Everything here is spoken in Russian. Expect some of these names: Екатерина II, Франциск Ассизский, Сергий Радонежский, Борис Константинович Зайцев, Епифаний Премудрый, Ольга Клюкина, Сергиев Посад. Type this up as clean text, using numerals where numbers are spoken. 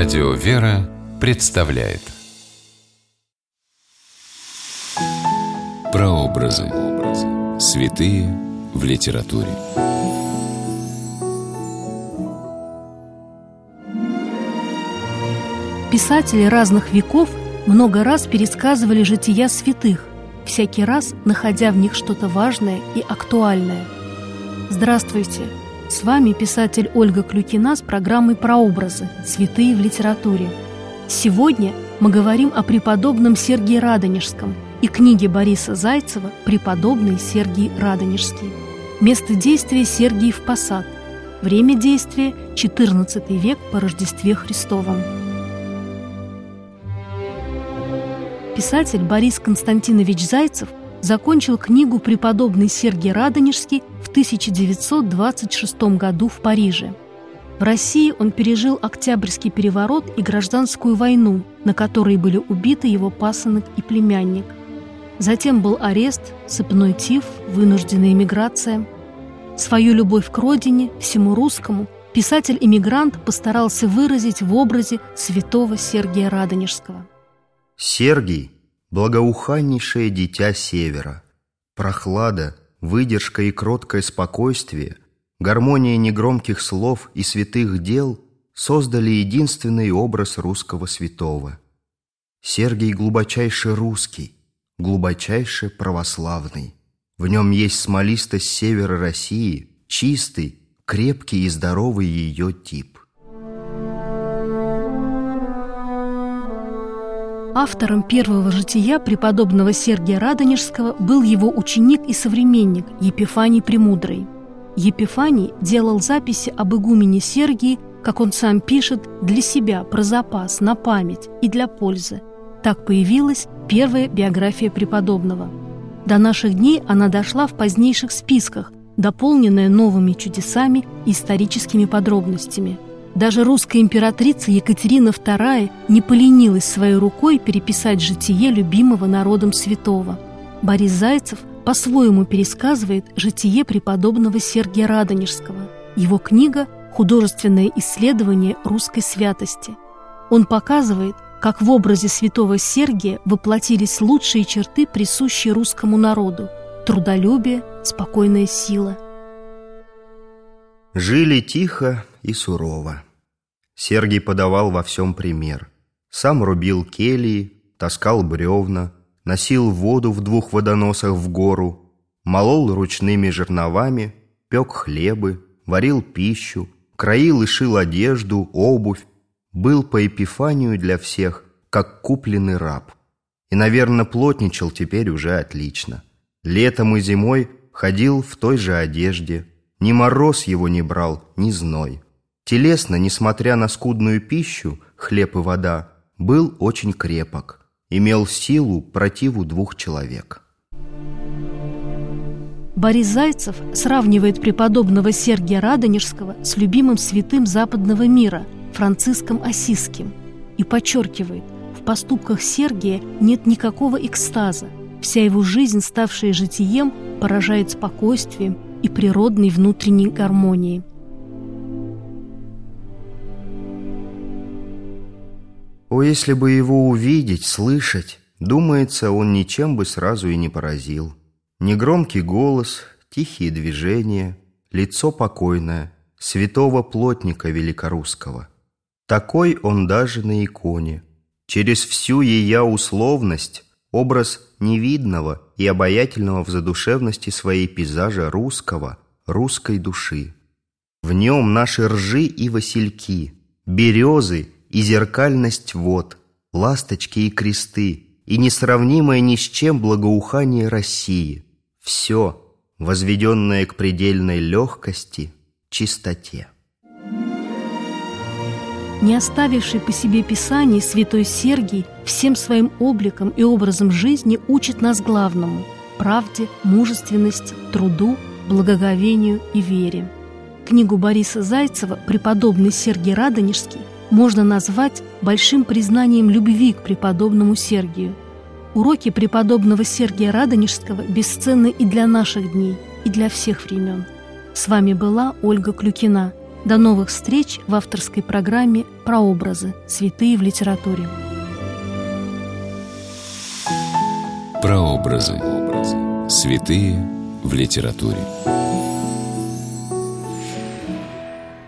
Радио «Вера» представляет прообразы. Святые в литературе. Писатели разных веков много раз пересказывали жития святых, всякий раз находя в них что-то важное и актуальное. Здравствуйте! С вами писатель Ольга Клюкина с программой «Прообразы. Святые в литературе». Сегодня мы говорим о преподобном Сергии Радонежском и книге Бориса Зайцева «Преподобный Сергий Радонежский». Место действия – Сергиев Посад. Время действия – XIV век по Рождестве Христовом. Писатель Борис Константинович Зайцев закончил книгу «Преподобный Сергий Радонежский» в 1926 году в Париже. В России он пережил Октябрьский переворот и Гражданскую войну, на которой были убиты его пасынок и племянник. Затем был арест, цепной тиф, вынужденная эмиграция. Свою любовь к родине, всему русскому, писатель-эмигрант постарался выразить в образе святого Сергия Радонежского. Сергий — благоуханнейшее дитя севера. Прохлада, выдержка и кроткое спокойствие, гармония негромких слов и святых дел создали единственный образ русского святого. Сергий глубочайше русский, глубочайше православный. В нем есть смолистость севера России, чистый, крепкий и здоровый ее тип. Автором первого жития преподобного Сергия Радонежского был его ученик и современник Епифаний Премудрый. Епифаний делал записи об игумене Сергии, как он сам пишет, для себя, про запас, на память и для пользы. Так появилась первая биография преподобного. До наших дней она дошла в позднейших списках, дополненная новыми чудесами и историческими подробностями. Даже русская императрица Екатерина II не поленилась своей рукой переписать житие любимого народом святого. Борис Зайцев по-своему пересказывает житие преподобного Сергия Радонежского. Его книга – художественное исследование русской святости. Он показывает, как в образе святого Сергия воплотились лучшие черты, присущие русскому народу – трудолюбие, спокойная сила. Жили тихо и сурово. Сергий подавал во всем пример. Сам рубил келии, таскал бревна, носил воду в двух водоносах в гору, молол ручными жерновами, пек хлебы, варил пищу, краил и шил одежду, обувь, был по Епифанию для всех как купленный раб. И, наверное, плотничал теперь уже отлично. Летом и зимой ходил в той же одежде, ни мороз его не брал, ни зной. Телесно, несмотря на скудную пищу, хлеб и вода, был очень крепок, имел силу противу двух человек. Борис Зайцев сравнивает преподобного Сергия Радонежского с любимым святым западного мира Франциском Ассизским и подчеркивает, в поступках Сергия нет никакого экстаза, вся его жизнь, ставшая житием, поражает спокойствием и природной внутренней гармонии. О, если бы его увидеть, слышать, думается, он ничем бы сразу и не поразил. Негромкий голос, тихие движения, лицо покойное, святого плотника великорусского. Такой он даже на иконе. Через всю ея условность образ невидного и обаятельного в задушевности своей пейзажа русского, русской души. В нем наши ржи и васильки, березы и зеркальность вод, ласточки и кресты, и несравнимое ни с чем благоухание России. Все, возведенное к предельной легкости, чистоте. Не оставивший по себе Писаний, святой Сергий всем своим обликом и образом жизни учит нас главному – правде, мужественности, труду, благоговению и вере. Книгу Бориса Зайцева «Преподобный Сергий Радонежский» можно назвать большим признанием любви к преподобному Сергию. Уроки преподобного Сергия Радонежского бесценны и для наших дней, и для всех времен. С вами была Ольга Клюкина. До новых встреч в авторской программе «Прообразы. Святые в литературе». Прообразы. Святые в литературе.